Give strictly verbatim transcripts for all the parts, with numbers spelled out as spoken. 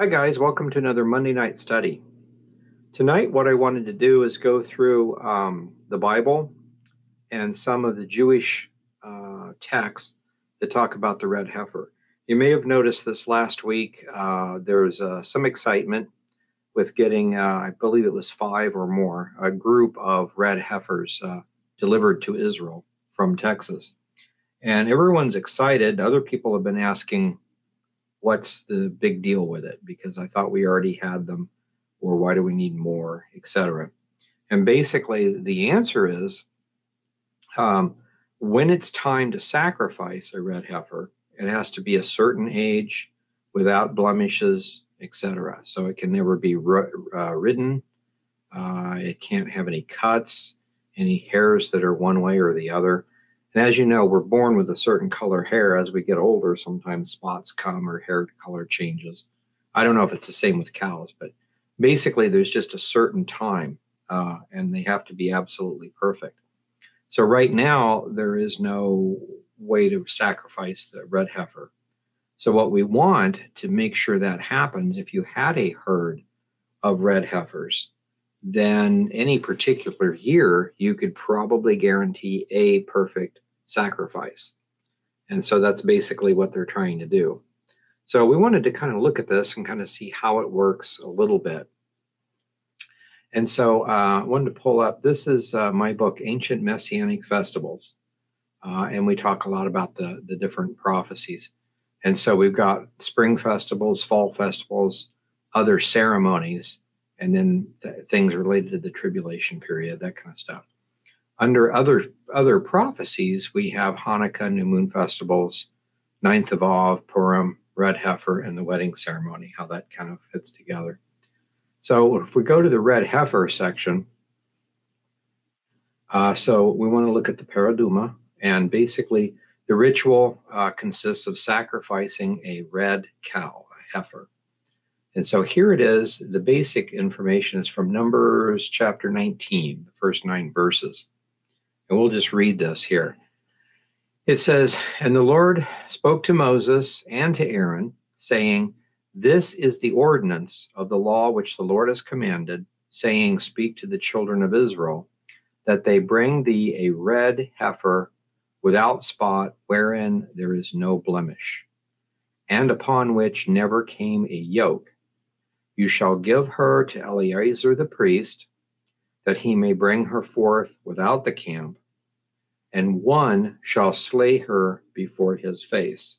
Hi guys, welcome to another Monday night study. Tonight what I wanted to do is go through um, the Bible and some of the Jewish uh, texts that talk about the red heifer. You may have noticed this last week, uh, there was uh, some excitement with getting, uh, I believe it was five or more, a group of red heifers uh, delivered to Israel from Texas. And everyone's excited. Other people have been asking, what's the big deal with it? Because I thought we already had them, or why do we need more, et cetera. And basically, the answer is, um, when it's time to sacrifice a red heifer, it has to be a certain age, without blemishes, et cetera. So it can never be uh, ridden. Uh, it can't have any cuts, any hairs that are one way or the other. And as you know, we're born with a certain color hair. As we get older, sometimes spots come or hair color changes. I don't know if it's the same with cows, but basically there's just a certain time, uh, and they have to be absolutely perfect. So right now, there is no way to sacrifice the red heifer. So what we want to make sure that happens, if you had a herd of red heifers, then any particular year, you could probably guarantee a perfect sacrifice. And so that's basically what they're trying to do. So we wanted to kind of look at this and kind of see how it works a little bit. And so uh, I wanted to pull up, this is uh, my book, Ancient Messianic Festivals. Uh, and we talk a lot about the, the different prophecies. And so we've got spring festivals, fall festivals, other ceremonies, and then th things related to the tribulation period, that kind of stuff. Under other other prophecies, we have Hanukkah, New Moon festivals, Ninth of Av, Purim, Red Heifer, and the wedding ceremony, how that kind of fits together. So if we go to the Red Heifer section, uh, so we want to look at the Parah Adumah, and basically the ritual uh, consists of sacrificing a red cow, a heifer. And so here it is, the basic information is from Numbers chapter nineteen, the first nine verses. And we'll just read this here. It says, "And the Lord spoke to Moses and to Aaron, saying, This is the ordinance of the law which the Lord has commanded, saying, Speak to the children of Israel, that they bring thee a red heifer without spot, wherein there is no blemish, and upon which never came a yoke. You shall give her to Eleazar the priest, that he may bring her forth without the camp, and one shall slay her before his face."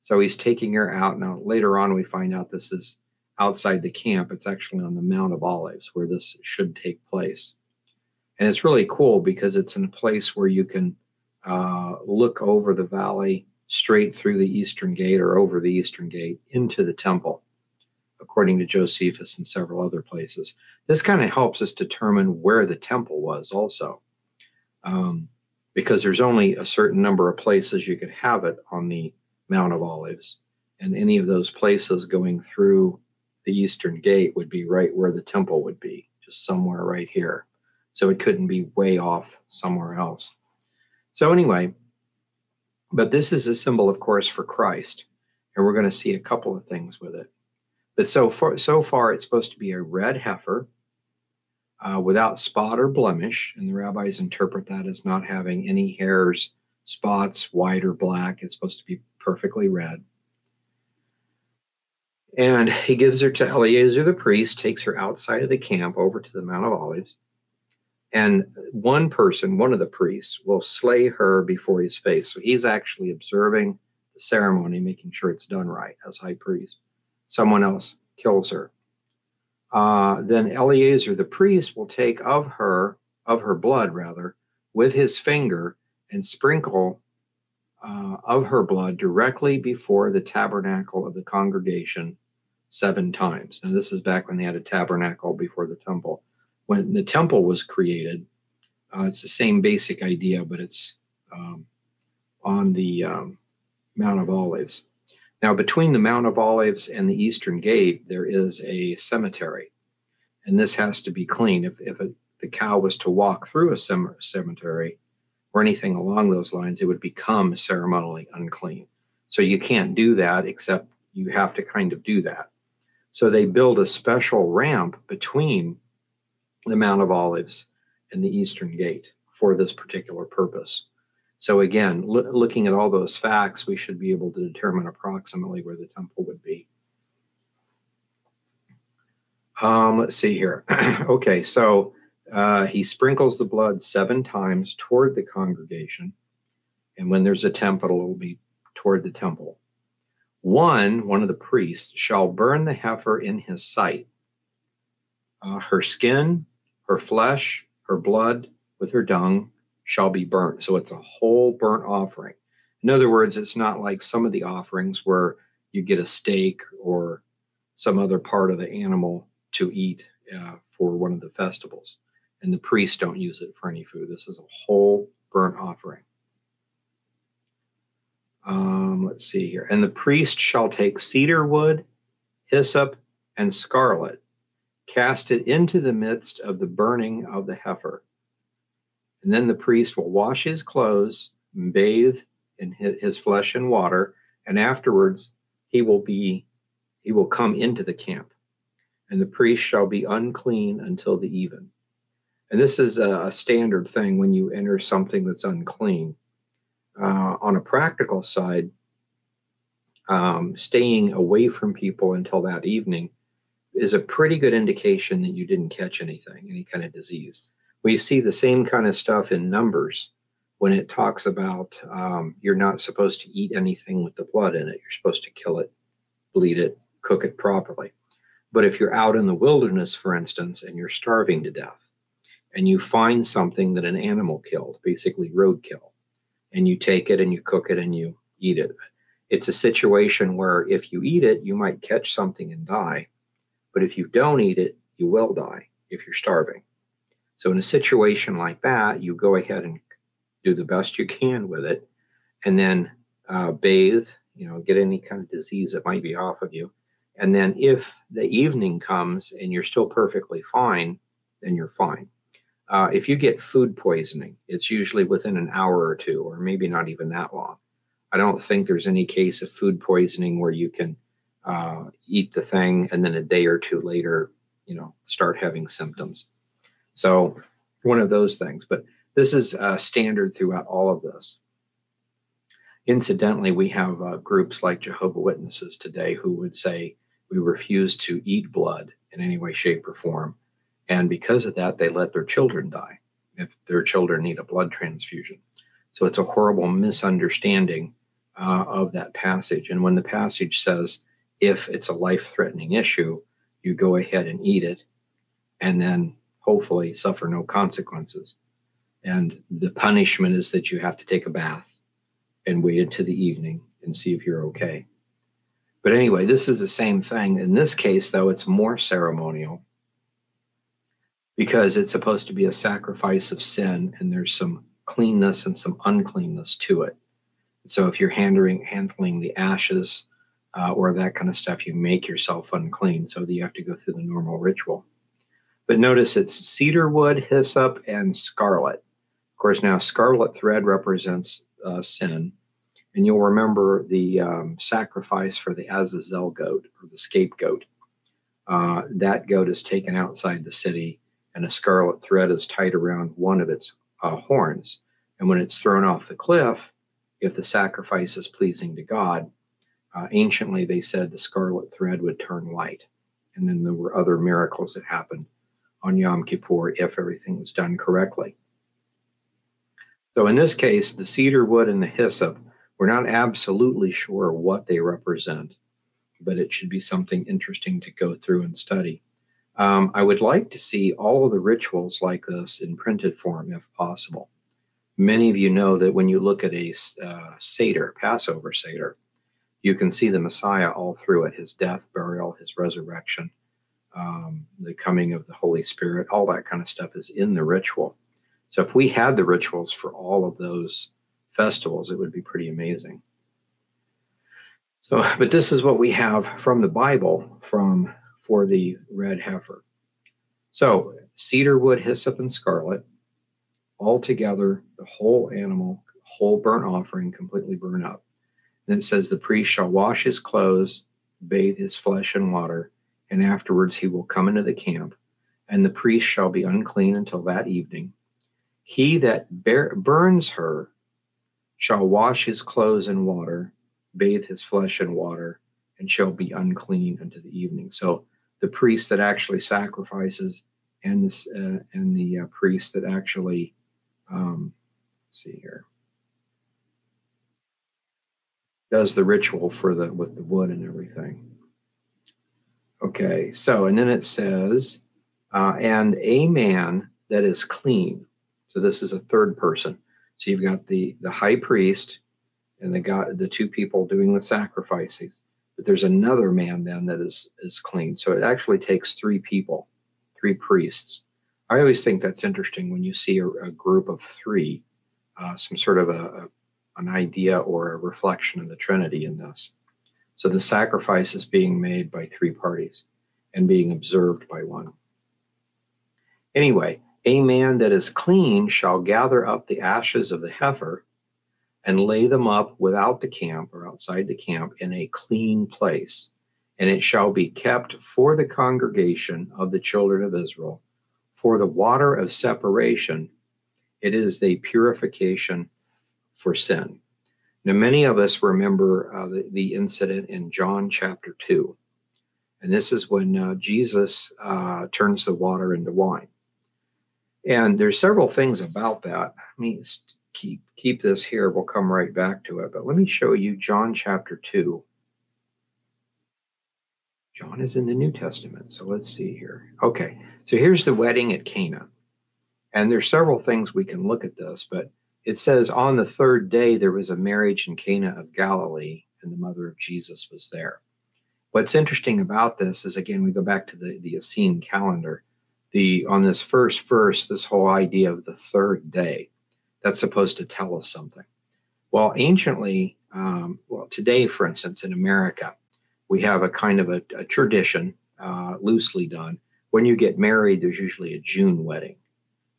So he's taking her out. Now, later on, we find out this is outside the camp. It's actually on the Mount of Olives where this should take place. And it's really cool because it's in a place where you can uh, look over the valley straight through the Eastern Gate or over the Eastern Gate into the temple, according to Josephus and several other places. This kind of helps us determine where the temple was also, um, because there's only a certain number of places you could have it on the Mount of Olives, and any of those places going through the Eastern Gate would be right where the temple would be, just somewhere right here. So it couldn't be way off somewhere else. So anyway, but this is a symbol, of course, for Christ, and we're going to see a couple of things with it. But so far, so far, it's supposed to be a red heifer uh, without spot or blemish, and the rabbis interpret that as not having any hairs, spots, white or black. It's supposed to be perfectly red. And he gives her to Eleazar the priest, takes her outside of the camp over to the Mount of Olives, and one person, one of the priests, will slay her before his face. So he's actually observing the ceremony, making sure it's done right as high priest. Someone else kills her. Uh, then Eleazar the priest will take of her, of her blood rather, with his finger and sprinkle uh, of her blood directly before the tabernacle of the congregation seven times. Now this is back when they had a tabernacle before the temple. When the temple was created, uh, it's the same basic idea, but it's um, on the um, Mount of Olives. Now, between the Mount of Olives and the Eastern Gate, there is a cemetery, and this has to be clean. If, if a, the cow was to walk through a cemetery or anything along those lines, it would become ceremonially unclean. So you can't do that, except you have to kind of do that. So they build a special ramp between the Mount of Olives and the Eastern Gate for this particular purpose. So again, lo- looking at all those facts, we should be able to determine approximately where the temple would be. Um, let's see here. Okay, so uh, he sprinkles the blood seven times toward the congregation. And when there's a temple, it will be toward the temple. One, one of the priests, shall burn the heifer in his sight. Uh, her skin, her flesh, her blood, with her dung, shall be burnt. So it's a whole burnt offering. In other words, it's not like some of the offerings where you get a steak or some other part of the animal to eat uh, for one of the festivals. And the priests don't use it for any food. This is a whole burnt offering. Um, let's see here. And the priest shall take cedar wood, hyssop, and scarlet, cast it into the midst of the burning of the heifer. And then the priest will wash his clothes and bathe in his flesh and water. And afterwards, he will be, he will come into the camp. And the priest shall be unclean until the even. And this is a standard thing when you enter something that's unclean. Uh, on a practical side, um, staying away from people until that evening is a pretty good indication that you didn't catch anything, any kind of disease. We see the same kind of stuff in Numbers when it talks about um, you're not supposed to eat anything with the blood in it. You're supposed to kill it, bleed it, cook it properly. But if you're out in the wilderness, for instance, and you're starving to death, and you find something that an animal killed, basically roadkill, and you take it and you cook it and you eat it, it's a situation where if you eat it, you might catch something and die. But if you don't eat it, you will die if you're starving. So in a situation like that, you go ahead and do the best you can with it, and then uh, bathe, you know, get any kind of disease that might be off of you. And then if the evening comes and you're still perfectly fine, then you're fine. Uh, if you get food poisoning, it's usually within an hour or two, or maybe not even that long. I don't think there's any case of food poisoning where you can uh, eat the thing and then a day or two later, you know, start having symptoms. So one of those things, but this is uh, standard throughout all of this. Incidentally, we have uh, groups like Jehovah's Witnesses today who would say we refuse to eat blood in any way, shape, or form. And because of that, they let their children die if their children need a blood transfusion. So it's a horrible misunderstanding uh, of that passage. And when the passage says, if it's a life-threatening issue, you go ahead and eat it, and then hopefully suffer no consequences. And the punishment is that you have to take a bath and wait until the evening and see if you're okay. But anyway, this is the same thing. In this case, though, it's more ceremonial because it's supposed to be a sacrifice of sin, and there's some cleanness and some uncleanness to it. So if you're handling, handling the ashes uh, or that kind of stuff, you make yourself unclean so that you have to go through the normal ritual. But notice it's cedar wood, hyssop, and scarlet. Of course, now scarlet thread represents uh, sin. And you'll remember the um, sacrifice for the Azazel goat, or the scapegoat. Uh, that goat is taken outside the city, and a scarlet thread is tied around one of its uh, horns. And when it's thrown off the cliff, if the sacrifice is pleasing to God, uh, anciently they said the scarlet thread would turn white. And then there were other miracles that happened on Yom Kippur if everything was done correctly. So in this case, the cedar wood and the hyssop, we're not absolutely sure what they represent, but it should be something interesting to go through and study. Um, I would like to see all of the rituals like this in printed form if possible. Many of you know that when you look at a uh, Seder, Passover Seder, you can see the Messiah all through it, his death, burial, his resurrection, Um, the coming of the Holy Spirit, all that kind of stuff is in the ritual. So if we had the rituals for all of those festivals, it would be pretty amazing. So, but this is what we have from the Bible from for the red heifer. So cedar wood, hyssop, and scarlet, all together, the whole animal, whole burnt offering, completely burnt up. Then it says the priest shall wash his clothes, bathe his flesh in water, and afterwards he will come into the camp, and the priest shall be unclean until that evening. He that bear, burns her shall wash his clothes in water, bathe his flesh in water, and shall be unclean unto the evening. So the priest that actually sacrifices and this uh, and the uh, priest that actually, um, let's see here, does the ritual for the with the wood and everything. Okay, so and then it says, uh, and a man that is clean. So this is a third person. So you've got the the high priest and the God, the two people doing the sacrifices. But there's another man then that is is clean. So it actually takes three people, three priests. I always think that's interesting when you see a, a group of three, uh, some sort of a, a an idea or a reflection of the Trinity in this. So the sacrifice is being made by three parties and being observed by one. Anyway, a man that is clean shall gather up the ashes of the heifer and lay them up without the camp or outside the camp in a clean place, and it shall be kept for the congregation of the children of Israel. For the water of separation, it is the purification for sin. Now, many of us remember uh, the, the incident in John chapter two. And this is when uh, Jesus uh, turns the water into wine. And there's several things about that. Let me keep, keep this here. We'll come right back to it. But let me show you John chapter two. John is in the New Testament. So let's see here. Okay. So here's the wedding at Cana. And there's several things we can look at this, but it says, on the third day, there was a marriage in Cana of Galilee, and the mother of Jesus was there. What's interesting about this is, again, we go back to the, the Essene calendar. The on this first verse, this whole idea of the third day, that's supposed to tell us something. Well, anciently, um, well, today, for instance, in America, we have a kind of a, a tradition, uh, loosely done. When you get married, there's usually a June wedding.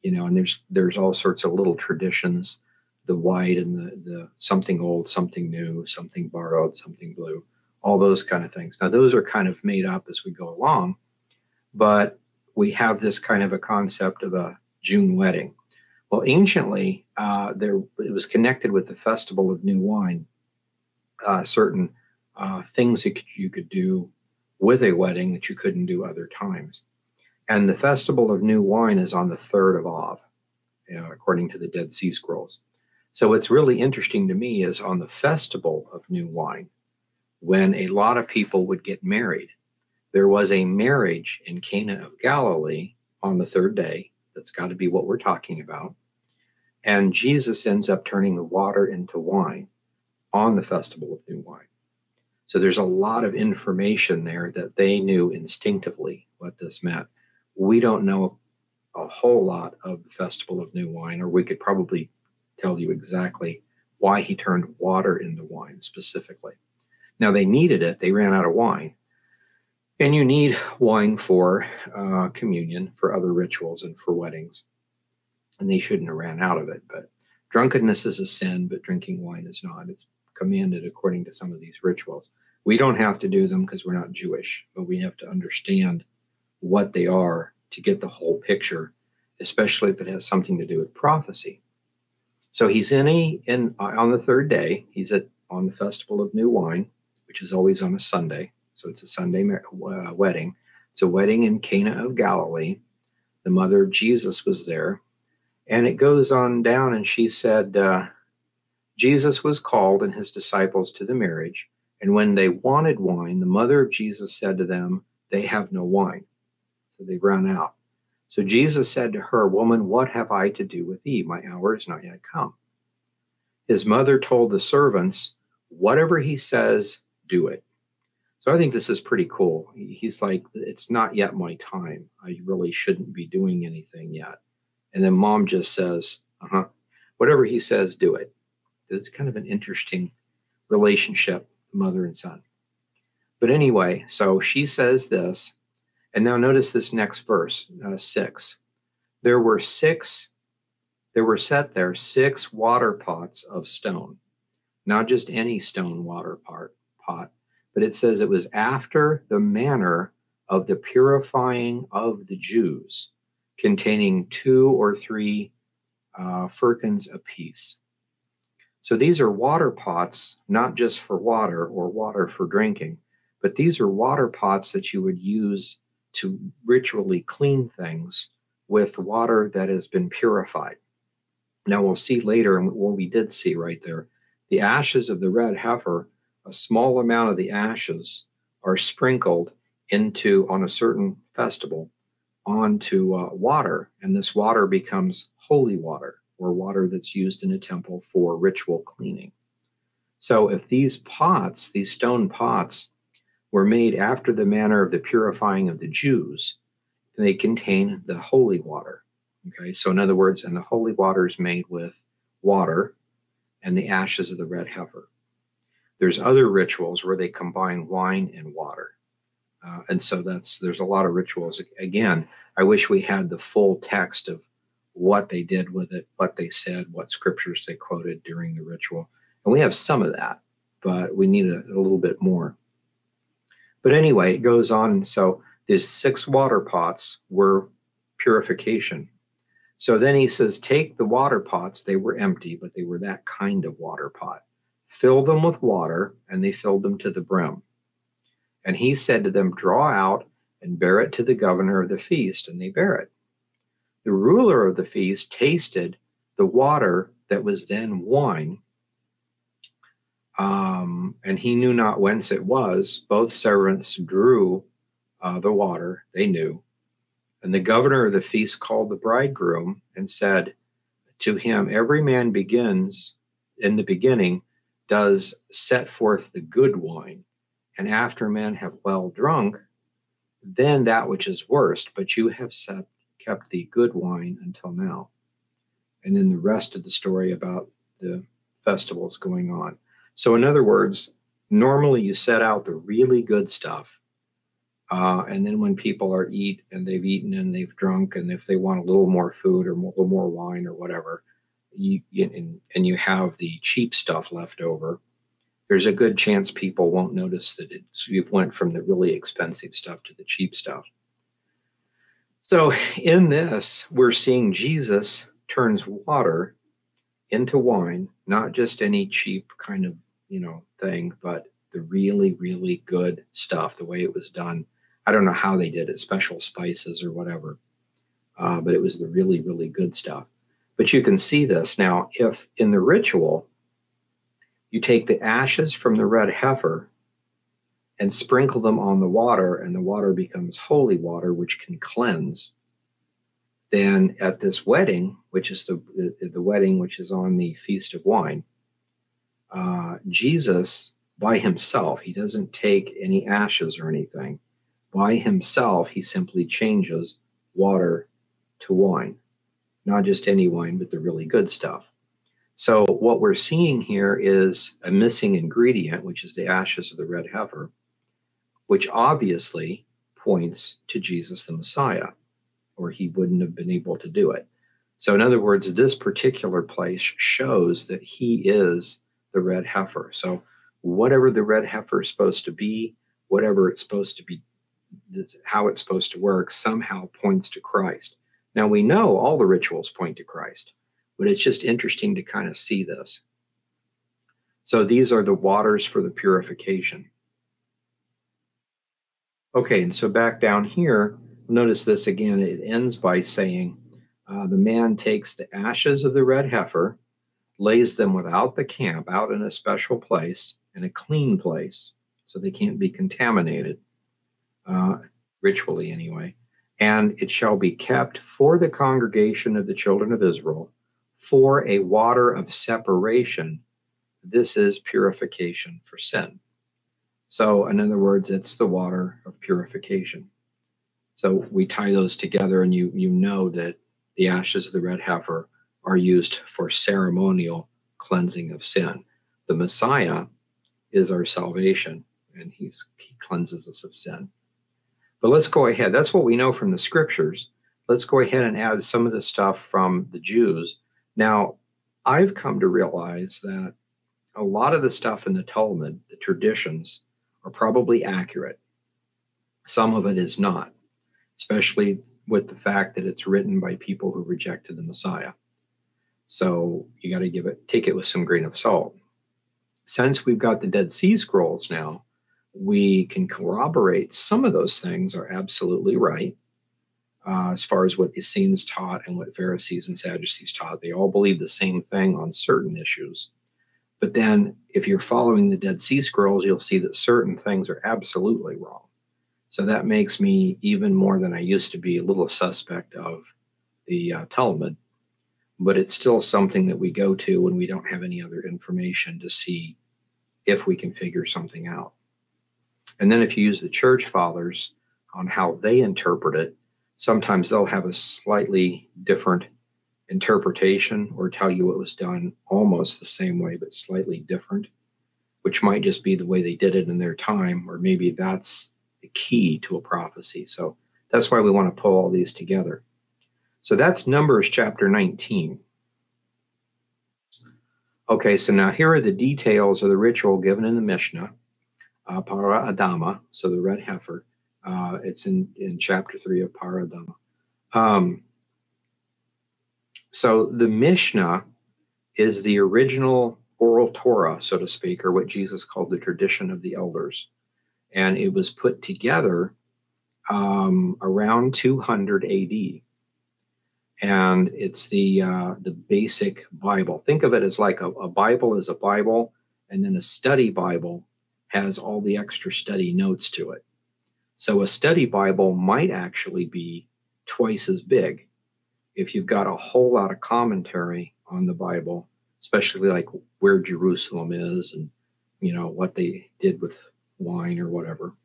You know, and there's there's all sorts of little traditions, the white and the, the something old, something new, something borrowed, something blue, all those kind of things. Now, those are kind of made up as we go along, but we have this kind of a concept of a June wedding. Well, anciently, uh, there it was connected with the festival of new wine, uh, certain uh, things that you could do with a wedding that you couldn't do other times. And the festival of new wine is on the third of Av, you know, according to the Dead Sea Scrolls. So what's really interesting to me is on the festival of new wine, when a lot of people would get married, there was a marriage in Cana of Galilee on the third day. That's got to be what we're talking about. And Jesus ends up turning the water into wine on the festival of new wine. So there's a lot of information there that they knew instinctively what this meant. We don't know a whole lot of the Festival of New Wine, or we could probably tell you exactly why he turned water into wine specifically. Now, they needed it. They ran out of wine. And you need wine for uh, communion, for other rituals, and for weddings. And they shouldn't have ran out of it. But drunkenness is a sin, but drinking wine is not. It's commanded according to some of these rituals. We don't have to do them because we're not Jewish, but we have to understand what they are to get the whole picture, especially if it has something to do with prophecy. So he's in a, in on the third day, he's at on the festival of new wine, which is always on a Sunday. So it's a Sunday uh, wedding. It's a wedding in Cana of Galilee. The mother of Jesus was there. And it goes on down, and she said, uh, Jesus was called and his disciples to the marriage. And when they wanted wine, the mother of Jesus said to them, they have no wine. They run out. So Jesus said to her, woman, what have I to do with thee? My hour is not yet come. His mother told the servants, whatever he says, do it. So I think this is pretty cool. He's like, it's not yet my time. I really shouldn't be doing anything yet. And then mom just says, uh-huh, whatever he says, do it. It's kind of an interesting relationship, mother and son. But anyway, so she says this. And now notice this next verse, uh, six. There were six, there were set there six water pots of stone, not just any stone water pot, pot, but it says it was after the manner of the purifying of the Jews, containing two or three uh, firkins apiece. So these are water pots, not just for water or water for drinking, but these are water pots that you would use to ritually clean things with water that has been purified. Now we'll see later, and what we did see right there, the ashes of the red heifer, a small amount of the ashes are sprinkled into, on a certain festival, onto uh, water, and this water becomes holy water, or water that's used in a temple for ritual cleaning. So if these pots, these stone pots, were made after the manner of the purifying of the Jews, they contain the holy water. Okay, so in other words, and the holy water is made with water and the ashes of the red heifer. There's other rituals where they combine wine and water. Uh, and so that's there's a lot of rituals. Again, I wish we had the full text of what they did with it, what they said, what scriptures they quoted during the ritual. And we have some of that, but we need a, a little bit more. But anyway, it goes on. And so these six water pots were purification. So then he says, take the water pots. They were empty, but they were that kind of water pot. Fill them with water, and they filled them to the brim. And he said to them, draw out and bear it to the governor of the feast, and they bear it. The ruler of the feast tasted the water that was then wine, um, and he knew not whence it was. Both servants drew uh, the water, they knew. And the governor of the feast called the bridegroom and said to him, every man begins, in the beginning, does set forth the good wine. And after men have well drunk, then that which is worst, but you have set, kept the good wine until now. And then the rest of the story about the festivals going on. So in other words, normally you set out the really good stuff. Uh, and then when people are eat and they've eaten and they've drunk, and if they want a little more food or a little more wine or whatever, you, and, and you have the cheap stuff left over, there's a good chance people won't notice that it's, you've went from the really expensive stuff to the cheap stuff. So in this, we're seeing Jesus turns water into wine, not just any cheap kind of, you know, thing, but the really, really good stuff, the way it was done. I don't know how they did it, special spices or whatever, uh, but it was the really, really good stuff. But you can see this. Now, if in the ritual, you take the ashes from the red heifer and sprinkle them on the water, and the water becomes holy water, which can cleanse. Then at this wedding, which is the, the, the wedding which is on the Feast of Wine, uh, Jesus by himself, he doesn't take any ashes or anything. By himself, he simply changes water to wine. Not just any wine, but the really good stuff. So what we're seeing here is a missing ingredient, which is the ashes of the red heifer, which obviously points to Jesus the Messiah, or he wouldn't have been able to do it. So in other words, this particular place shows that he is the red heifer. So whatever the red heifer is supposed to be, whatever it's supposed to be, how it's supposed to work, somehow points to Christ. Now we know all the rituals point to Christ. But it's just interesting to kind of see this. So these are the waters for the purification. Okay, and so back down here, notice this again. It ends by saying, uh, the man takes the ashes of the red heifer, lays them without the camp, out in a special place, in a clean place, so they can't be contaminated, uh, ritually anyway. And it shall be kept for the congregation of the children of Israel, for a water of separation. This is purification for sin. So in other words, it's the water of purification. So we tie those together, and you, you know that the ashes of the red heifer are used for ceremonial cleansing of sin. The Messiah is our salvation, and he's, he cleanses us of sin. But let's go ahead. That's what we know from the scriptures. Let's go ahead and add some of the stuff from the Jews. Now, I've come to realize that a lot of the stuff in the Talmud, the traditions, are probably accurate. Some of it is not, especially with the fact that it's written by people who rejected the Messiah. So you got to give it, take it with some grain of salt. Since we've got the Dead Sea Scrolls now, we can corroborate some of those things are absolutely right. Uh, as far as what the Essenes taught and what Pharisees and Sadducees taught, they all believe the same thing on certain issues. But then if you're following the Dead Sea Scrolls, you'll see that certain things are absolutely wrong. So that makes me, even more than I used to be, a little suspect of the uh, Talmud, but it's still something that we go to when we don't have any other information to see if we can figure something out. And then if you use the church fathers on how they interpret it, sometimes they'll have a slightly different interpretation or tell you it was done almost the same way, but slightly different, which might just be the way they did it in their time, or maybe that's the key to a prophecy. So that's why we want to pull all these together. So that's Numbers chapter nineteen. Okay, so now here are the details of the ritual given in the Mishnah, uh, Parah Adumah, so the red heifer. Uh, it's in, in chapter three of Parah Adumah. Um, so the Mishnah is the original oral Torah, so to speak, or what Jesus called the tradition of the elders. And it was put together um, around two hundred A D. And it's the, uh, the basic Bible. Think of it as like a, a Bible is a Bible, and then a study Bible has all the extra study notes to it. So a study Bible might actually be twice as big if you've got a whole lot of commentary on the Bible, especially like where Jerusalem is and, you know, what they did with wine or whatever.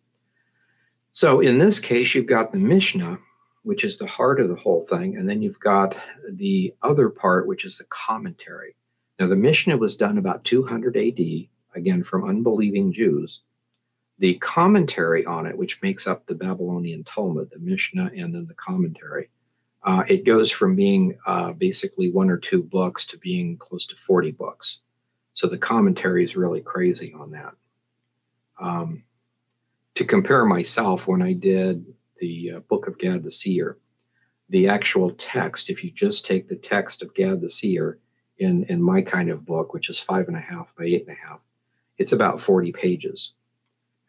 So in this case, you've got the Mishnah, which is the heart of the whole thing, and then you've got the other part, which is the commentary. Now, the Mishnah was done about two hundred A D, again, from unbelieving Jews. The commentary on it, which makes up the Babylonian Talmud, the Mishnah, and then the commentary, uh, it goes from being uh, basically one or two books to being close to forty books. So the commentary is really crazy on that. Um, to compare myself, when I did the uh, Book of Gad the Seer, the actual text, if you just take the text of Gad the Seer in, in my kind of book, which is five and a half by eight and a half, it's about forty pages.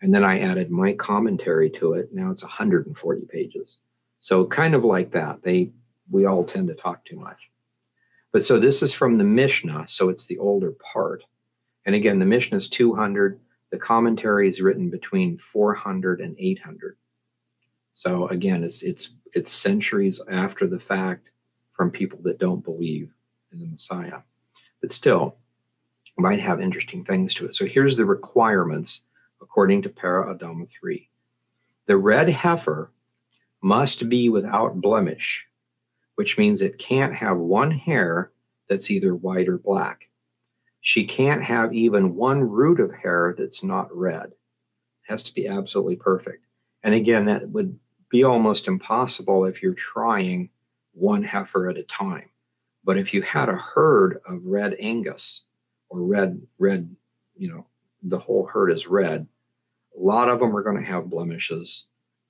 And then I added my commentary to it. Now it's one hundred forty pages. So kind of like that. They, we all tend to talk too much. But so this is from the Mishnah. So it's the older part. And again, the Mishnah is two hundred. The commentary is written between four hundred and eight hundred. So again, it's, it's, it's centuries after the fact from people that don't believe in the Messiah. But still, it might have interesting things to it. So here's the requirements according to Parah Adumah three. The red heifer must be without blemish, which means it can't have one hair that's either white or black. She can't have even one root of hair that's not red. It has to be absolutely perfect. And again, that would be almost impossible if you're trying one heifer at a time. But if you had a herd of red Angus or red, red, you know, the whole herd is red, a lot of them are going to have blemishes,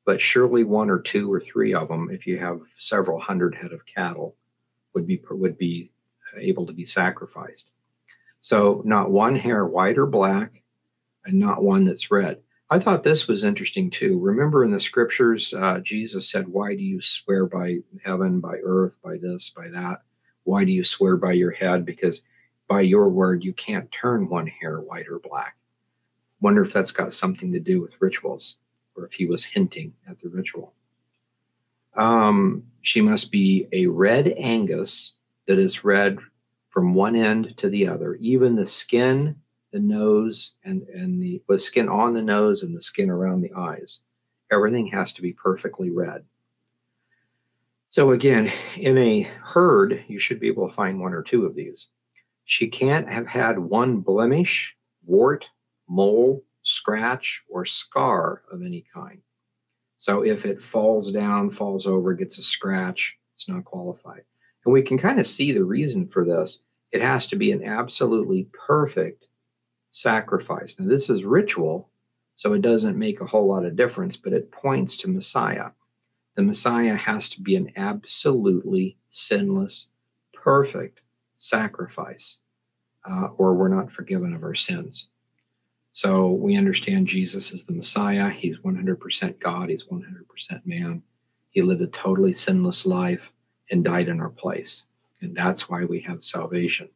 but surely one or two or three of them, if you have several hundred head of cattle, would be, would be able to be sacrificed. So not one hair white or black, and not one that's red. I thought this was interesting too. Remember in the scriptures, uh, Jesus said, why do you swear by heaven, by earth, by this, by that? Why do you swear by your head? Because by your word, you can't turn one hair white or black. Wonder if that's got something to do with rituals, or if he was hinting at the ritual. Um, she must be a red Angus that is red from one end to the other, even the skin, the nose, and, and the, well, skin on the nose and the skin around the eyes. Everything has to be perfectly red. So again, in a herd, you should be able to find one or two of these. She can't have had one blemish, wart, mole, scratch, or scar of any kind. So if it falls down, falls over, gets a scratch, it's not qualified. And we can kind of see the reason for this. It has to be an absolutely perfect sacrifice. Now, this is ritual, So it doesn't make a whole lot of difference, but it points to Messiah. The Messiah has to be an absolutely sinless, perfect sacrifice, uh, or we're not forgiven of our sins. So we understand Jesus is the Messiah. He's one hundred percent God. He's one hundred percent man. He lived a totally sinless life and died in our place. And that's why we have salvation.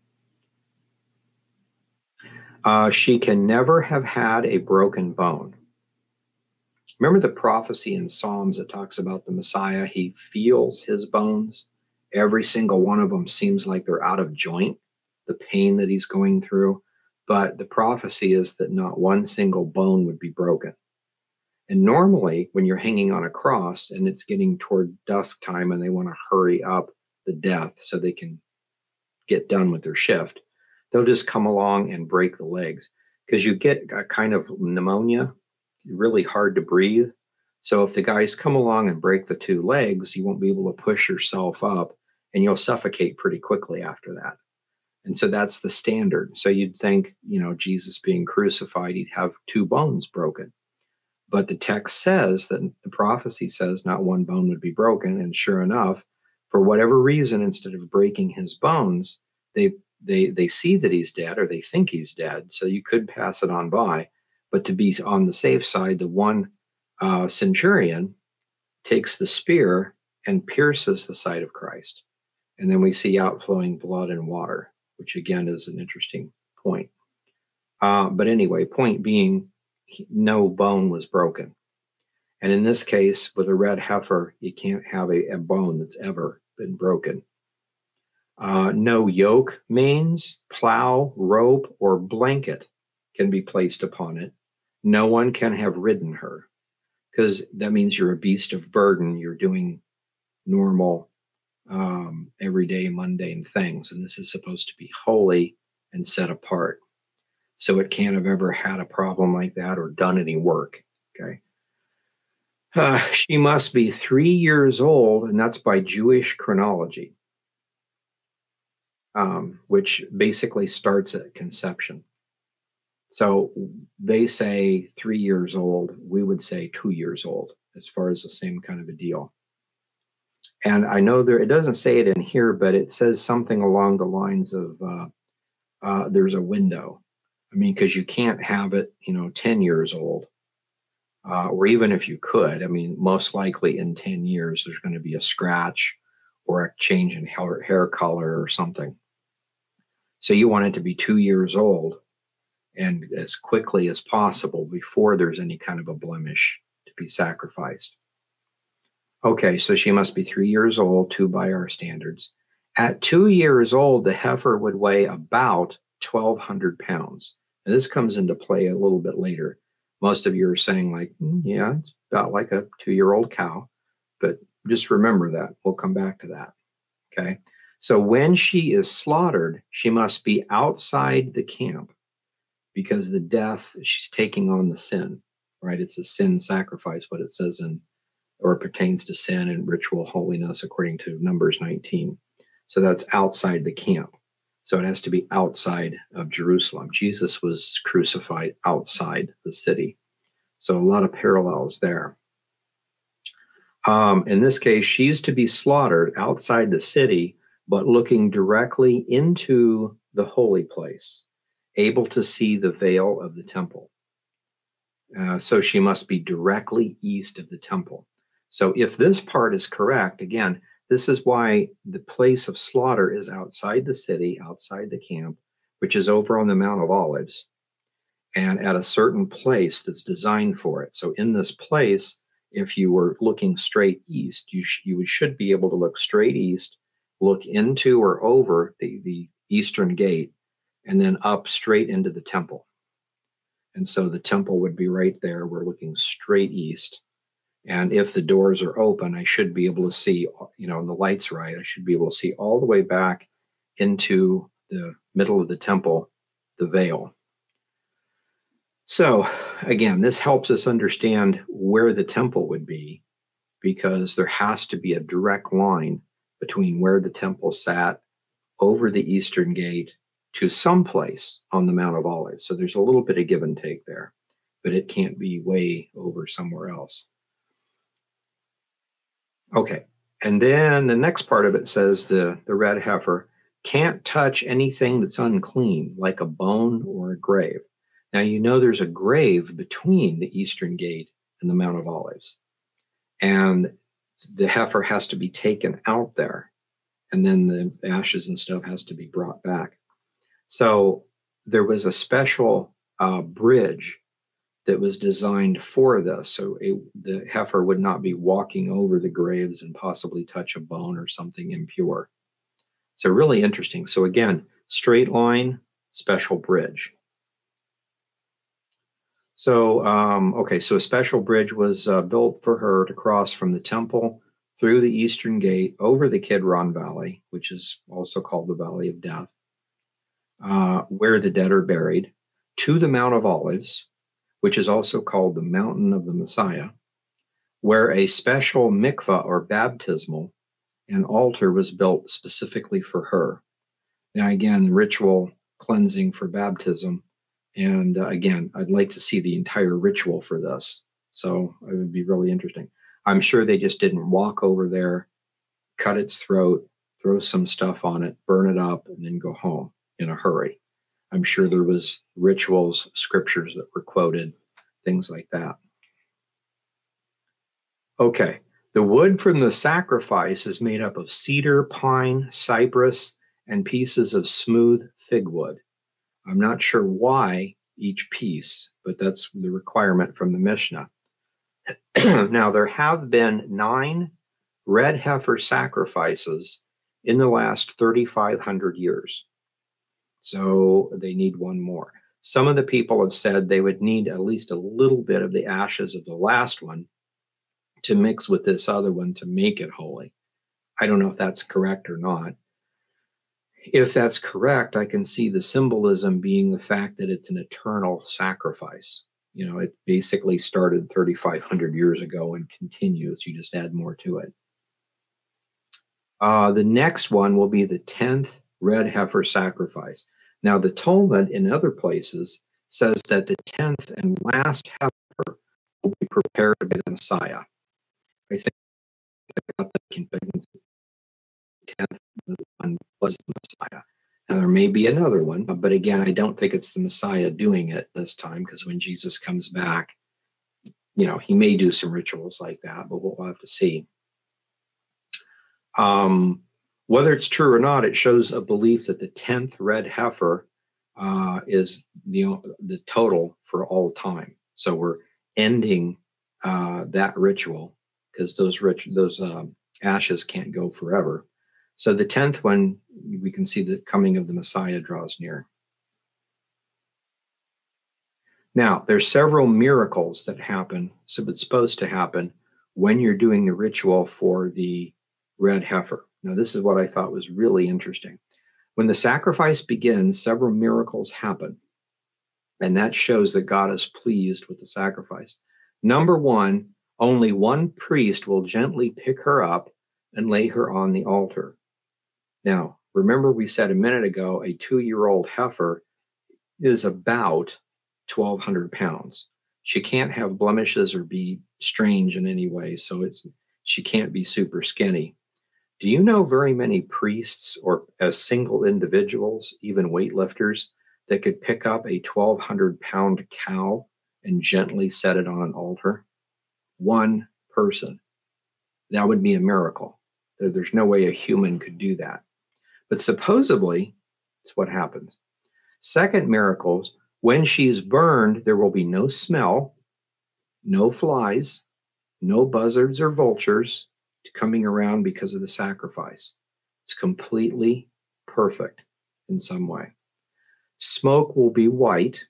Uh, she can never have had a broken bone. Remember the prophecy in Psalms that talks about the Messiah? He feels his bones. Every single one of them seems like they're out of joint, the pain that he's going through. But the prophecy is that not one single bone would be broken. And normally when you're hanging on a cross and it's getting toward dusk time and they want to hurry up the death so they can get done with their shift, they'll just come along and break the legs because you get a kind of pneumonia, really hard to breathe. So if the guys come along and break the two legs, you won't be able to push yourself up and you'll suffocate pretty quickly after that. And so that's the standard. So you'd think, you know, Jesus being crucified, he'd have two bones broken. But the text says that the prophecy says not one bone would be broken. And sure enough, for whatever reason, instead of breaking his bones, they they they see that he's dead or they think he's dead. So you could pass it on by. But to be on the safe side, the one uh, centurion takes the spear and pierces the side of Christ. And then we see outflowing blood and water, which again is an interesting point. Uh, but anyway, point being, he, no bone was broken. And in this case, with a red heifer, you can't have a, a bone that's ever been broken. Uh, no yoke, means, plow, rope, or blanket can be placed upon it. No one can have ridden her, because that means you're a beast of burden. You're doing normal, um, everyday, mundane things. And this is supposed to be holy and set apart. So it can't have ever had a problem like that or done any work. Okay. Uh, she must be three years old, and that's by Jewish chronology, um, which basically starts at conception. So they say three years old. We would say two years old, as far as the same kind of a deal. And I know there, it doesn't say it in here, but it says something along the lines of uh, uh, there's a window. I mean, because you can't have it, you know, ten years old, uh, or even if you could, I mean, most likely in ten years, there's going to be a scratch or a change in hair, hair color or something. So you want it to be two years old, and as quickly as possible before there's any kind of a blemish to be sacrificed. Okay, so she must be three years old, two by our standards. At two years old, the heifer would weigh about twelve hundred pounds. And this comes into play a little bit later. Most of you are saying like, mm, yeah, it's about like a two-year-old cow, but just remember that. We'll come back to that, okay? So when she is slaughtered, she must be outside the camp, because the death, she's taking on the sin, right? It's a sin sacrifice, what it says in, or pertains to sin and ritual holiness, according to Numbers nineteen. So that's outside the camp. So it has to be outside of Jerusalem. Jesus was crucified outside the city. So a lot of parallels there. Um, in this case, she's to be slaughtered outside the city, but looking directly into the holy place, able to see the veil of the temple. Uh, so she must be directly east of the temple. So if this part is correct, again, this is why the place of slaughter is outside the city, outside the camp, which is over on the Mount of Olives, and at a certain place that's designed for it. So in this place, if you were looking straight east, you, sh you should be able to look straight east, look into or over the, the Eastern Gate, and then up straight into the temple. And so the temple would be right there. We're looking straight east. And if the doors are open, I should be able to see, you know, and the light's right, I should be able to see all the way back into the middle of the temple, the veil. So again, this helps us understand where the temple would be, because there has to be a direct line between where the temple sat over the Eastern Gate to someplace on the Mount of Olives. So there's a little bit of give and take there. but it can't be way over somewhere else. Okay, and then the next part of it says the, the red heifer can't touch anything that's unclean, like a bone or a grave. Now, you know there's a grave between the Eastern Gate and the Mount of Olives, and the heifer has to be taken out there, and then the ashes and stuff has to be brought back. So there was a special uh, bridge that was designed for this, so it, the heifer would not be walking over the graves and possibly touch a bone or something impure. So really interesting. So again, straight line, special bridge. So, um, okay, so a special bridge was uh, built for her to cross from the temple through the Eastern Gate over the Kidron Valley, which is also called the Valley of Death, uh, where the dead are buried, to the Mount of Olives, which is also called the Mountain of the Messiah, where a special mikvah or baptismal and altar was built specifically for her. Now, again, ritual cleansing for baptism. And uh, again, I'd like to see the entire ritual for this. So it would be really interesting. I'm sure they just didn't walk over there, cut its throat, throw some stuff on it, burn it up, and then go home in a hurry. I'm sure there was rituals, scriptures that were quoted, things like that. Okay, the wood from the sacrifice is made up of cedar, pine, cypress, and pieces of smooth fig wood. I'm not sure why each piece, but that's the requirement from the Mishnah. Now, there have been nine red heifer sacrifices in the last thirty-five hundred years. So they need one more. Some of the people have said they would need at least a little bit of the ashes of the last one to mix with this other one to make it holy. I don't know if that's correct or not. If that's correct, I can see the symbolism being the fact that it's an eternal sacrifice. You know, it basically started thirty-five hundred years ago and continues. You just add more to it. Uh, the next one will be the tenth red heifer sacrifice. Now, the Talmud in other places says that the tenth and last heifer will be prepared by the Messiah. I think I got that confused. tenth one was the Messiah. Now, there may be another one, but again, I don't think it's the Messiah doing it this time, because when Jesus comes back, you know, he may do some rituals like that, but we'll have to see. Um, whether it's true or not, it shows a belief that the tenth red heifer uh, is the, the total for all time. So we're ending uh, that ritual, because those, rich, those um, ashes can't go forever. So the tenth one, we can see the coming of the Messiah draws near. Now, there's several miracles that happen, so it's supposed to happen when you're doing the ritual for the red heifer. Now, this is what I thought was really interesting. When the sacrifice begins, several miracles happen, and that shows that God is pleased with the sacrifice. Number one, only one priest will gently pick her up and lay her on the altar. Now, remember we said a minute ago, a two-year-old heifer is about twelve hundred pounds. She can't have blemishes or be strange in any way, so it's she can't be super skinny. Do you know very many priests or as single individuals, even weightlifters, that could pick up a twelve hundred pound cow and gently set it on an altar? One person. That would be a miracle. There's no way a human could do that. But supposedly, it's what happens. Second miracle, when she's burned, there will be no smell, no flies, no buzzards or vultures coming around because of the sacrifice. It's completely perfect in some way. Smoke will be white.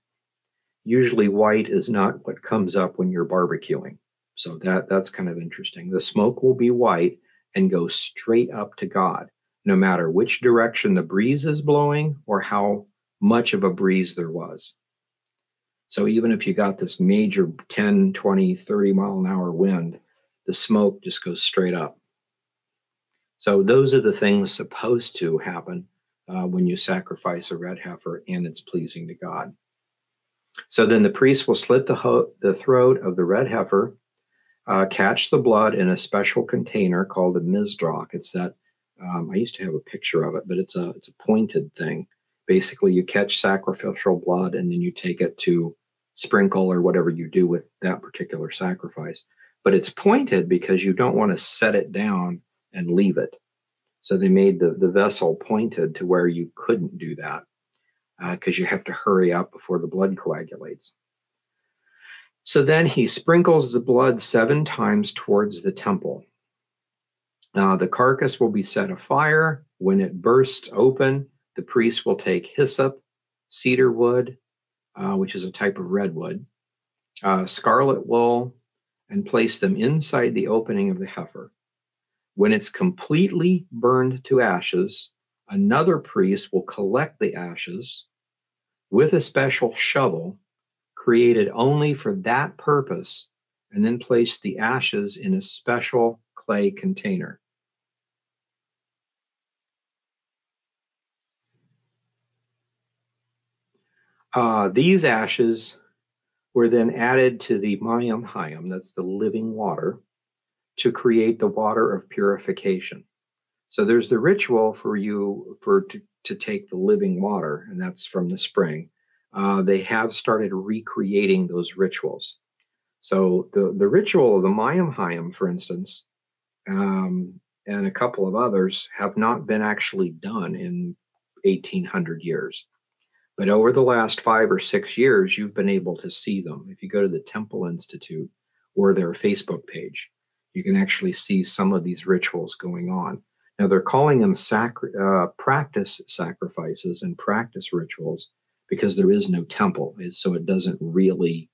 Usually white is not what comes up when you're barbecuing. So that, that's kind of interesting. The smoke will be white and go straight up to God, no matter which direction the breeze is blowing or how much of a breeze there was. So even if you got this major ten, twenty, thirty mile an hour wind, the smoke just goes straight up. So those are the things supposed to happen uh, when you sacrifice a red heifer and it's pleasing to God. So then the priest will slit the, ho- the throat of the red heifer, uh, catch the blood in a special container called a mizrach. It's that, um, I used to have a picture of it, but it's a, it's a pointed thing. Basically, you catch sacrificial blood and then you take it to sprinkle or whatever you do with that particular sacrifice. But it's pointed because you don't want to set it down and leave it. So they made the, the vessel pointed to where you couldn't do that, because uh, you have to hurry up before the blood coagulates. So then he sprinkles the blood seven times towards the temple. Uh, the carcass will be set afire. When it bursts open, the priest will take hyssop, cedar wood, uh, which is a type of redwood, uh, scarlet wool, and place them inside the opening of the heifer. When it's completely burned to ashes, another priest will collect the ashes with a special shovel created only for that purpose, and then place the ashes in a special clay container. Uh, these ashes were then added to the Mayam Hayam, that's the living water, to create the water of purification. So there's the ritual for you for to, to take the living water, and that's from the spring. Uh, they have started recreating those rituals. So the, the ritual of the Mayam Hayam, for instance, um, and a couple of others have not been actually done in eighteen hundred years. But over the last five or six years, you've been able to see them. If you go to the Temple Institute or their Facebook page, you can actually see some of these rituals going on. Now, they're calling them sacri- uh, practice sacrifices and practice rituals because there is no temple, so it doesn't really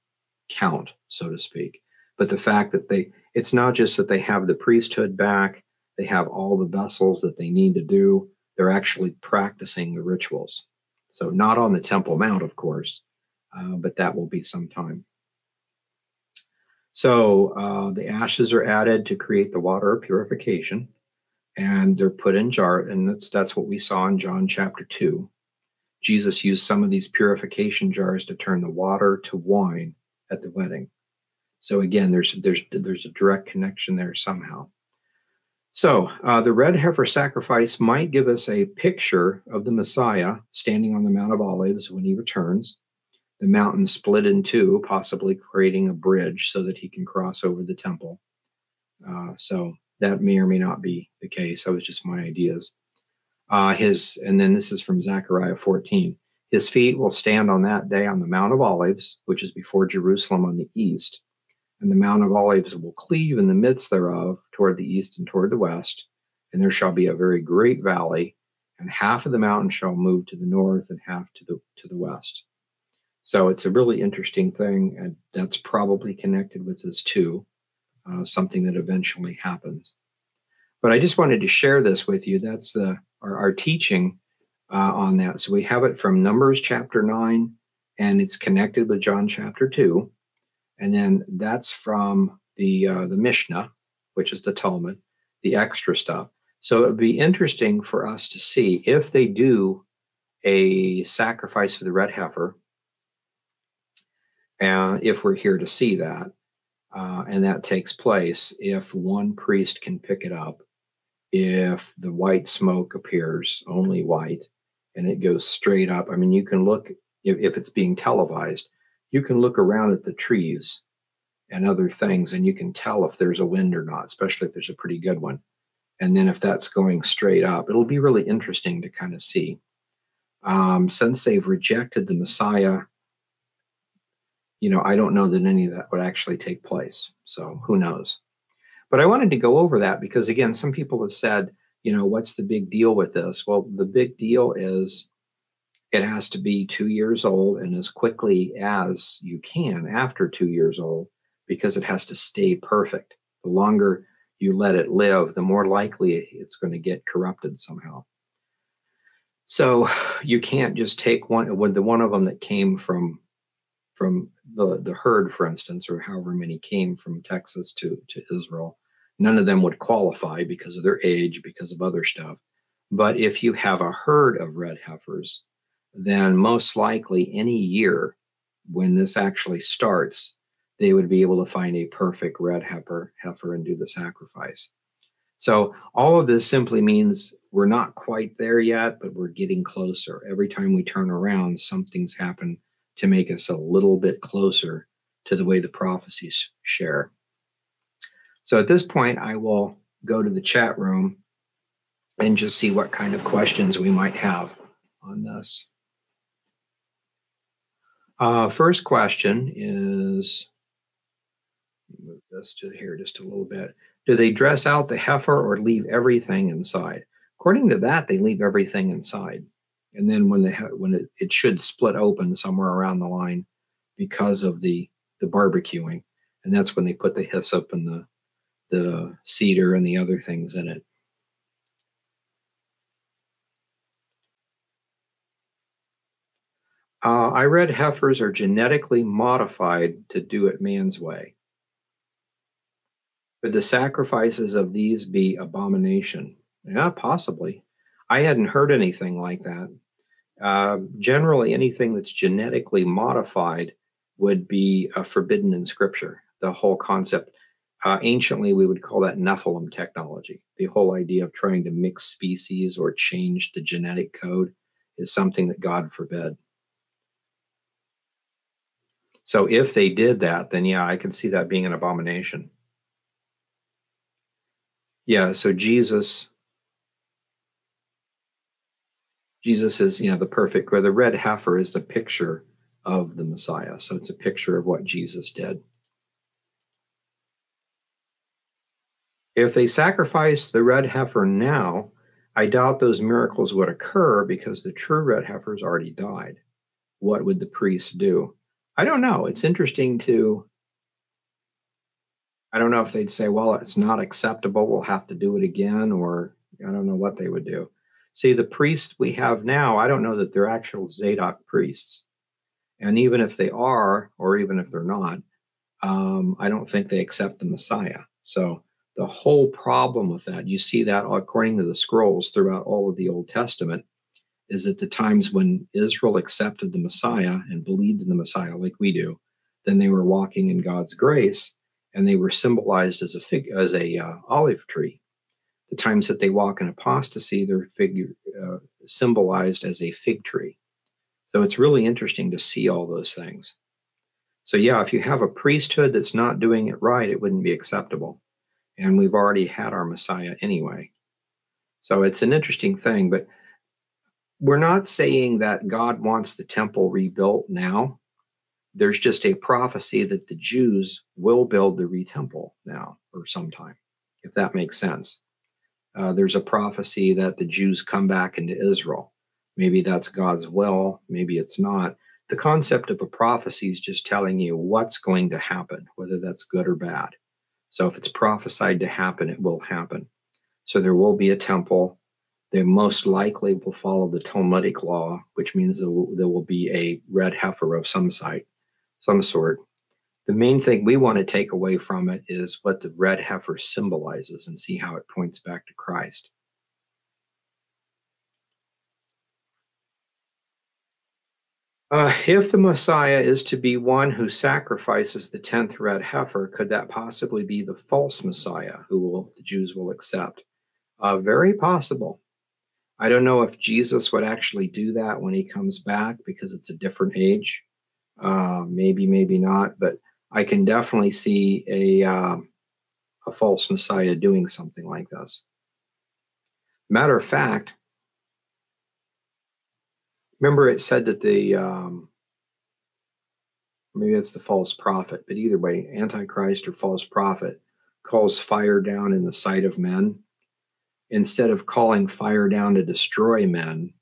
count, so to speak. But the fact that they, it's not just that they have the priesthood back, they have all the vessels that they need to do, they're actually practicing the rituals. So not on the Temple Mount, of course, uh, but that will be sometime. So uh, the ashes are added to create the water of purification, and they're put in jar, and that's that's what we saw in John chapter two. Jesus used some of these purification jars to turn the water to wine at the wedding. So again, there's there's there's a direct connection there somehow. So uh, the red heifer sacrifice might give us a picture of the Messiah standing on the Mount of Olives when he returns. The mountain split in two, possibly creating a bridge so that he can cross over the temple. Uh, so that may or may not be the case. That was just my ideas. Uh, his, and then this is from Zechariah fourteen. His feet will stand on that day on the Mount of Olives, which is before Jerusalem on the east. And the Mount of Olives will cleave in the midst thereof toward the east and toward the west. And there shall be a very great valley, and half of the mountain shall move to the north and half to the to the west. So it's a really interesting thing, and that's probably connected with this too, uh, something that eventually happens. But I just wanted to share this with you. That's the our, our teaching uh, on that. So we have it from Numbers chapter nine, and it's connected with John chapter two. And then that's from the uh, the Mishnah, which is the Talmud, the extra stuff. So it would be interesting for us to see if they do a sacrifice for the red heifer, and if we're here to see that, uh, and that takes place, if one priest can pick it up, if the white smoke appears, only white, and it goes straight up. I mean, you can look, if, if it's being televised, you can look around at the trees and other things, and you can tell if there's a wind or not, especially if there's a pretty good one. And then if that's going straight up, it'll be really interesting to kind of see. Um, since they've rejected the Messiah, you know, I don't know that any of that would actually take place. So who knows? But I wanted to go over that because, again, some people have said, you know, what's the big deal with this? Well, the big deal is it has to be two years old and as quickly as you can after two years old, because it has to stay perfect. The longer you let it live, the more likely it's going to get corrupted somehow. So you can't just take one, the one of them that came from, from the, the herd, for instance, or however many came from Texas to, to Israel. None of them would qualify because of their age, because of other stuff. But if you have a herd of red heifers, then most likely any year when this actually starts, they would be able to find a perfect red heifer, heifer and do the sacrifice. So all of this simply means we're not quite there yet, but we're getting closer. Every time we turn around, something's happened to make us a little bit closer to the way the prophecies share. So at this point, I will go to the chat room and just see what kind of questions we might have on this. Uh, first question is, move this to here just a little bit. Do they dress out the heifer or leave everything inside? According to that, they leave everything inside. And then when, the, when it, it should split open somewhere around the line because of the, the barbecuing. And that's when they put the hyssop and the, the cedar and the other things in it. Uh, I read heifers are genetically modified to do it man's way. Could the sacrifices of these be abomination? Yeah, possibly. I hadn't heard anything like that. Uh, generally, anything that's genetically modified would be uh, forbidden in Scripture, the whole concept. Uh, anciently, we would call that Nephilim technology. The whole idea of trying to mix species or change the genetic code is something that God forbid. So if they did that, then yeah, I could see that being an abomination. Yeah, so Jesus, Jesus is, you know, the perfect, or the red heifer is the picture of the Messiah. So it's a picture of what Jesus did. If they sacrificed the red heifer now, I doubt those miracles would occur because the true red heifer's already died. What would the priests do? I don't know. It's interesting to, I don't know if they'd say, well, it's not acceptable, we'll have to do it again, or I don't know what they would do. See, the priests we have now, I don't know that they're actual Zadok priests. And even if they are, or even if they're not, um, I don't think they accept the Messiah. So the whole problem with that, you see that according to the scrolls throughout all of the Old Testament, is that the times when Israel accepted the Messiah and believed in the Messiah like we do, then they were walking in God's grace, and they were symbolized as a fig, as a uh, olive tree. The times that they walk in apostasy, they're figure, uh, symbolized as a fig tree. So it's really interesting to see all those things. So yeah, if you have a priesthood that's not doing it right, it wouldn't be acceptable. And we've already had our Messiah anyway. So it's an interesting thing, but we're not saying that God wants the temple rebuilt now. There's just a prophecy that the Jews will build the re-temple now or sometime, if that makes sense. Uh, there's a prophecy that the Jews come back into Israel. Maybe that's God's will. Maybe it's not. The concept of a prophecy is just telling you what's going to happen, whether that's good or bad. So if it's prophesied to happen, it will happen. So there will be a temple. They most likely will follow the Talmudic law, which means there will, there will be a red heifer of some site, some sort. The main thing we want to take away from it is what the red heifer symbolizes and see how it points back to Christ. Uh, if the Messiah is to be one who sacrifices the tenth red heifer, could that possibly be the false Messiah who will, the Jews will accept? Uh, very possible. I don't know if Jesus would actually do that when he comes back because it's a different age. Uh, maybe, maybe not, but I can definitely see a, uh, a false Messiah doing something like this. Matter of fact, remember it said that the, um, maybe it's the false prophet, but either way, Antichrist or false prophet calls fire down in the sight of men. Instead of calling fire down to destroy men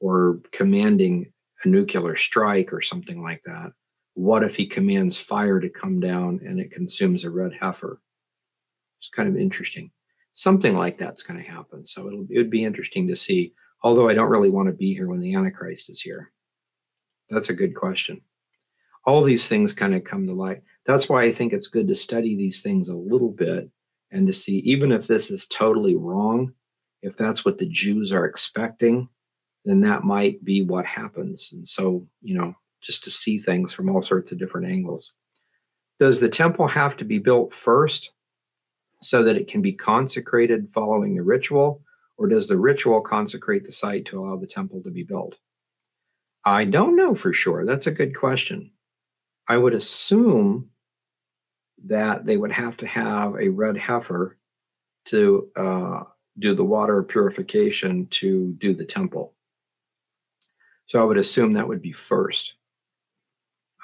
or commanding a nuclear strike or something like that, what if he commands fire to come down and it consumes a red heifer? It's kind of interesting. Something like that's going to happen. So it'll, it would be interesting to see, although I don't really want to be here when the Antichrist is here. That's a good question. All these things kind of come to light. That's why I think it's good to study these things a little bit and to see, even if this is totally wrong, if that's what the Jews are expecting, then that might be what happens. And so, you know, just to see things from all sorts of different angles. Does the temple have to be built first so that it can be consecrated following a ritual, or does the ritual consecrate the site to allow the temple to be built? I don't know for sure. That's a good question. I would assume that they would have to have a red heifer to uh, do the water purification to do the temple. So I would assume that would be first.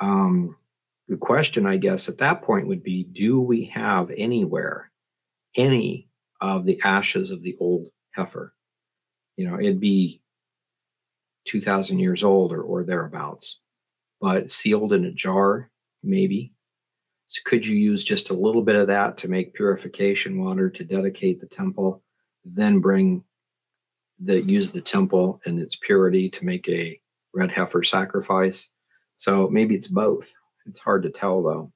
Um, the question, I guess, at that point would be, do we have anywhere any of the ashes of the old heifer? You know, it'd be two thousand years old or, or thereabouts, but sealed in a jar, maybe. So could you use just a little bit of that to make purification water to dedicate the temple, then bring the, use the temple and its purity to make a red heifer sacrifice? So maybe it's both. It's hard to tell, though.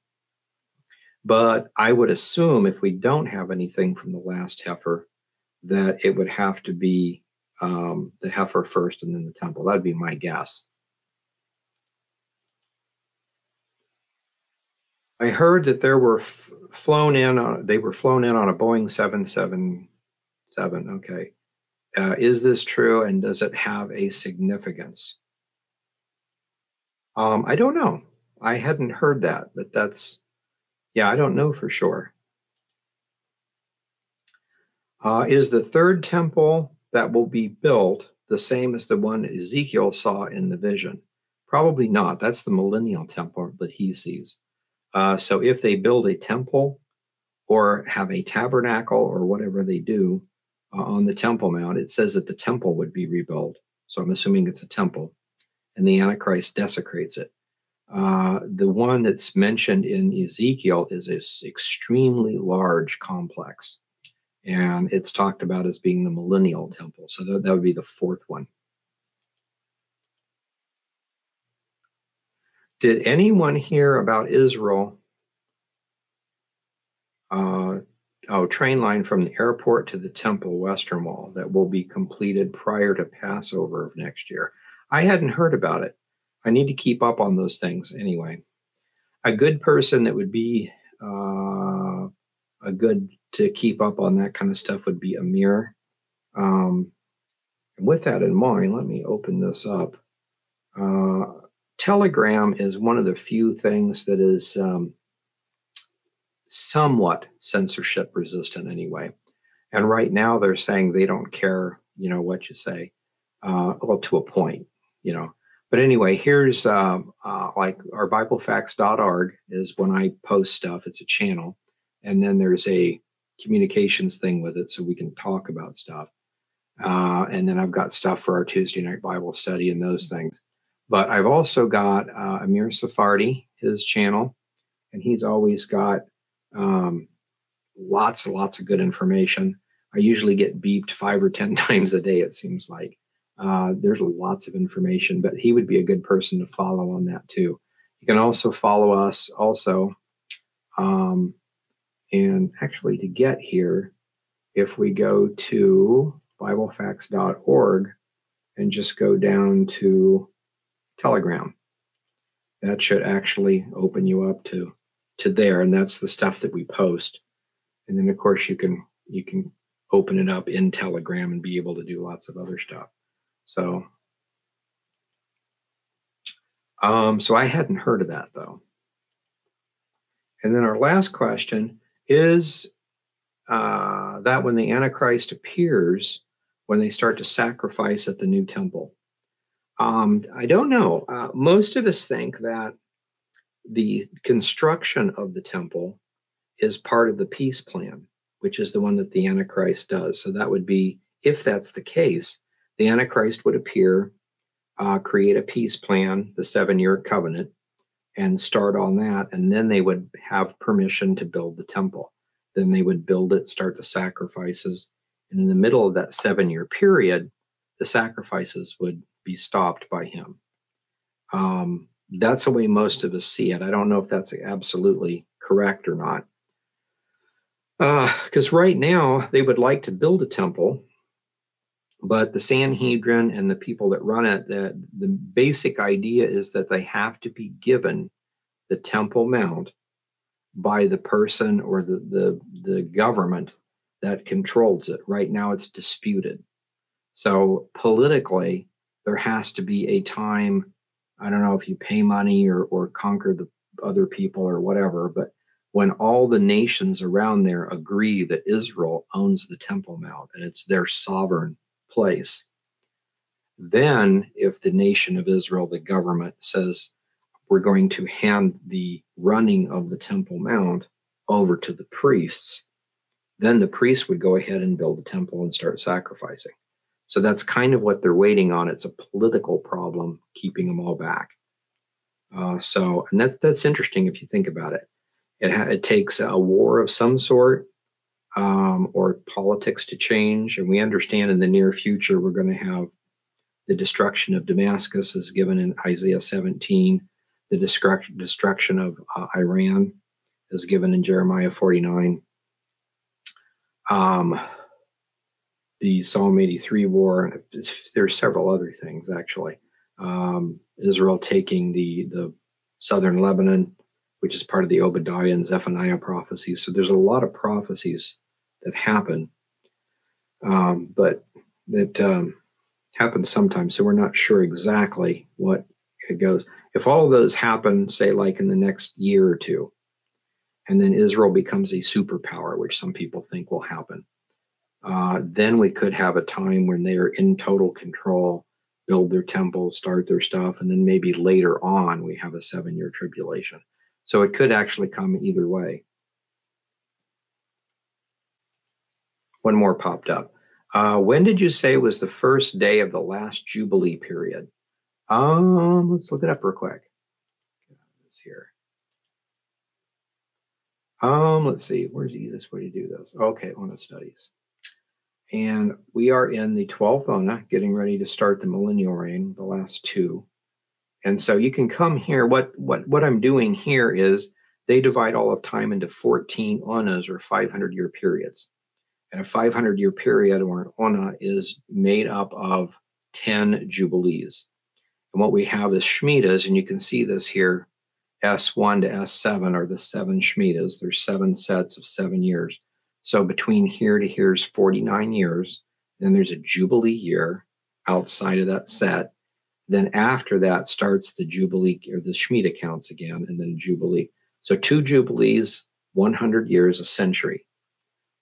But I would assume if we don't have anything from the last heifer, that it would have to be um, the heifer first and then the temple. That'd be my guess. I heard that there were f flown in, on, they were flown in on a Boeing seven seventy-seven. Okay. Uh, is this true, and does it have a significance? Um, I don't know. I hadn't heard that, but that's, yeah, I don't know for sure. Uh, is the third temple that will be built the same as the one Ezekiel saw in the vision? Probably not. That's the millennial temple that he sees. Uh, so if they build a temple or have a tabernacle or whatever they do uh, on the Temple Mount, it says that the temple would be rebuilt. So I'm assuming it's a temple, and the Antichrist desecrates it. Uh, the one that's mentioned in Ezekiel is this extremely large complex, and it's talked about as being the millennial temple. So that, that would be the fourth one. Did anyone hear about Israel? Uh, oh, train line from the airport to the temple western wall that will be completed prior to Passover of next year. I hadn't heard about it. I need to keep up on those things anyway. A good person that would be uh, a good to keep up on that kind of stuff would be Amir. Um, and with that in mind, let me open this up. Uh, Telegram is one of the few things that is um, somewhat censorship resistant anyway. And right now they're saying they don't care, you know, what you say, uh, well, to a point, you know. But anyway, here's uh, uh, like our Bible Facts dot org is when I post stuff. It's a channel. And then there's a communications thing with it so we can talk about stuff. Uh, and then I've got stuff for our Tuesday night Bible study and those things. But I've also got uh, Amir Sephardi, his channel, and he's always got um, lots and lots of good information. I usually get beeped five or ten times a day, it seems like. Uh, there's lots of information, but he would be a good person to follow on that too. You can also follow us also. Um, and actually to get here, if we go to Bible Facts dot org and just go down to Telegram, that should actually open you up to to there, and that's the stuff that we post. And then of course you can you can open it up in Telegram and be able to do lots of other stuff. So um so I hadn't heard of that, though. And then our last question is uh that when the Antichrist appears, when they start to sacrifice at the new temple. Um, I don't know. Uh, most of us think that the construction of the temple is part of the peace plan, which is the one that the Antichrist does. So that would be, if that's the case, the Antichrist would appear, uh, create a peace plan, the seven-year covenant, and start on that. And then they would have permission to build the temple. Then they would build it, start the sacrifices. And in the middle of that seven-year period, the sacrifices would be stopped by him. Um, that's the way most of us see it. I don't know if that's absolutely correct or not. Because uh, right now, they would like to build a temple, But the Sanhedrin and the people that run it, the, the basic idea is that they have to be given the Temple Mount by the person or the, the, the government that controls it. Right now it's disputed. So politically, there has to be a time, I don't know if you pay money or, or conquer the other people or whatever, but when all the nations around there agree that Israel owns the Temple Mount and it's their sovereign place. Then if the nation of Israel, the government says, we're going to hand the running of the Temple Mount over to the priests, then the priests would go ahead and build a temple and start sacrificing. So that's kind of what they're waiting on. It's a political problem, keeping them all back. Uh, so, and that's, that's interesting if you think about it. It, ha- it takes a war of some sort Um, or politics to change. And we understand in the near future, we're going to have the destruction of Damascus as given in Isaiah seventeen, the destruct- destruction of uh, Iran as given in Jeremiah forty-nine, um, the Psalm eighty-three war. It's, there's several other things, actually. Um, Israel taking the, the southern Lebanon, which is part of the Obadiah and Zephaniah prophecies. So there's a lot of prophecies that happen, um, but that um, happens sometimes. So we're not sure exactly what it goes. If all of those happen, say like in the next year or two, and then Israel becomes a superpower, which some people think will happen, uh, then we could have a time when they are in total control, build their temple, start their stuff, and then maybe later on we have a seven-year tribulation. So it could actually come either way. One more popped up. Uh, when did you say was the first day of the last Jubilee period? Um, let's look it up real quick. It's here. Um, let's see. Where's the easiest way to do this? Okay, on the studies. And we are in the twelfth Ona, getting ready to start the millennial reign, the last two. And so you can come here. What what what I'm doing here is they divide all of time into fourteen onas, or five hundred year periods. And a five hundred year period, or an ona, is made up of ten jubilees. And what we have is Shemitahs, and you can see this here. S one to S seven are the seven Shemitahs. There's seven sets of seven years. So between here to here is forty-nine years. Then there's a jubilee year outside of that set. Then after that starts the Jubilee, or the Shemitah counts again, and then Jubilee. So two Jubilees, one hundred years, a century,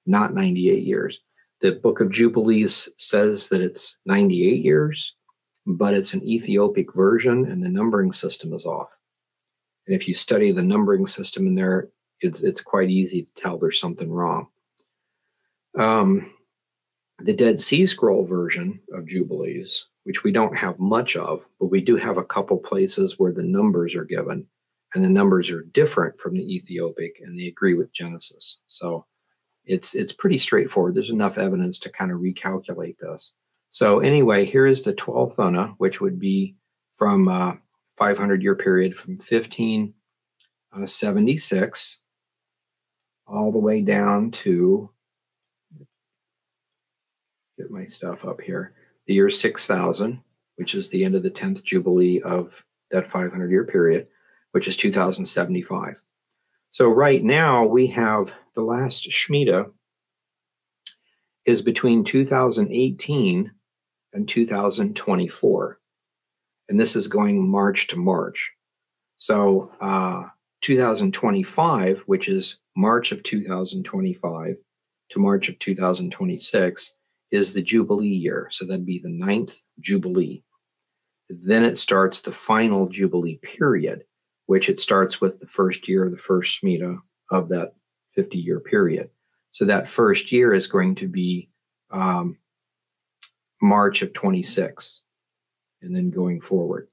not ninety-eight years. The Book of Jubilees says that it's ninety-eight years, but it's an Ethiopic version, and the numbering system is off. And if you study the numbering system in there, it's, it's quite easy to tell there's something wrong. Um, the Dead Sea Scroll version of Jubilees, which we don't have much of, but we do have a couple places where the numbers are given, and the numbers are different from the Ethiopic, and they agree with Genesis. So it's it's pretty straightforward. There's enough evidence to kind of recalculate this. So anyway, here is the twelfth Ona, which would be from uh, five hundred year period from fifteen seventy-six all the way down to, get my stuff up here, the year six thousand, which is the end of the tenth Jubilee of that five hundred year period, which is two thousand seventy-five. So right now we have the last Shemitah is between two thousand eighteen and two thousand twenty-four. And this is going March to March. So uh, two thousand twenty-five, which is March of two thousand twenty-five to March of two thousand twenty-six, is the Jubilee year. So that'd be the ninth Jubilee. Then it starts the final Jubilee period, which it starts with the first year of the first Shemitah of that fifty year period. So that first year is going to be um, March of twenty-six, and then going forward.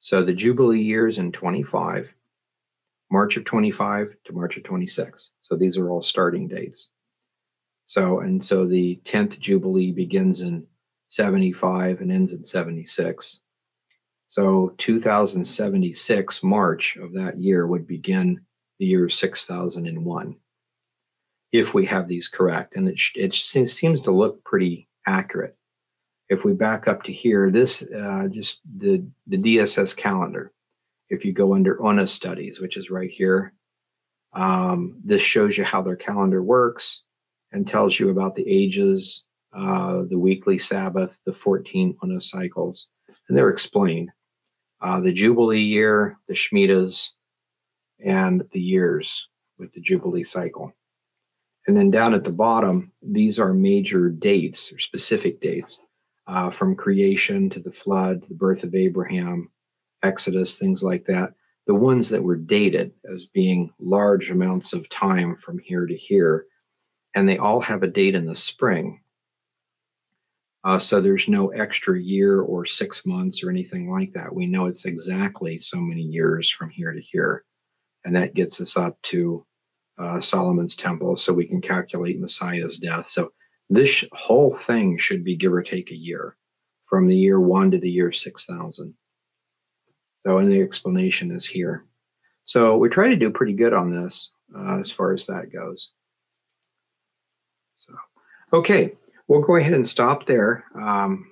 So the Jubilee years in twenty-five, March of twenty-five to March of twenty-six. So these are all starting dates. So, and so the tenth Jubilee begins in seventy-five and ends in seventy-six. So two thousand seventy-six, March of that year, would begin the year six thousand one, if we have these correct. And it, it seems to look pretty accurate. if we back up to here, this uh, just the, the D S S calendar, if you go under Ona Studies, which is right here, um, this shows you how their calendar works and tells you about the ages, uh, the weekly Sabbath, the fourteen Ona cycles, and they're explained. Uh, the Jubilee year, the Shemitahs, and the years with the Jubilee cycle. And then down at the bottom, these are major dates or specific dates uh, from creation to the flood, the birth of Abraham, Exodus, things like that. The ones that were dated as being large amounts of time from here to here, and they all have a date in the spring. Uh, so there's no extra year or six months or anything like that. We know it's exactly so many years from here to here. And that gets us up to uh, Solomon's temple, so we can calculate Messiah's death. So this whole thing should be give or take a year, from the year one to the year six thousand. So and the explanation is here. So we try to do pretty good on this uh, as far as that goes. So, okay. We'll go ahead and stop there, um,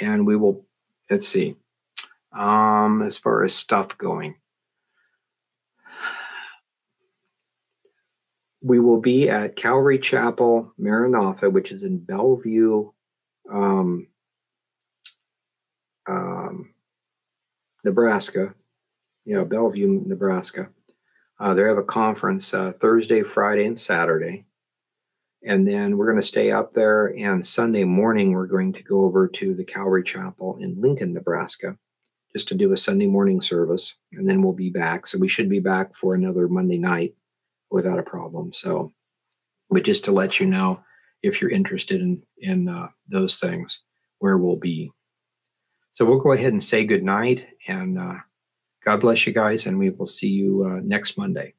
and we will, let's see, um, as far as stuff going. We will be at Calvary Chapel, Maranatha, which is in Bellevue, um, um, Nebraska. Yeah, Bellevue, Nebraska. Uh, they have a conference uh, Thursday, Friday, and Saturday. And then we're going to stay up there, and Sunday morning, we're going to go over to the Calvary Chapel in Lincoln, Nebraska, just to do a Sunday morning service, and then we'll be back. So we should be back for another Monday night without a problem. So, but just to let you know, if you're interested in, in uh, those things, where we'll be. So we'll go ahead and say goodnight, and uh, God bless you guys, and we will see you uh, next Monday.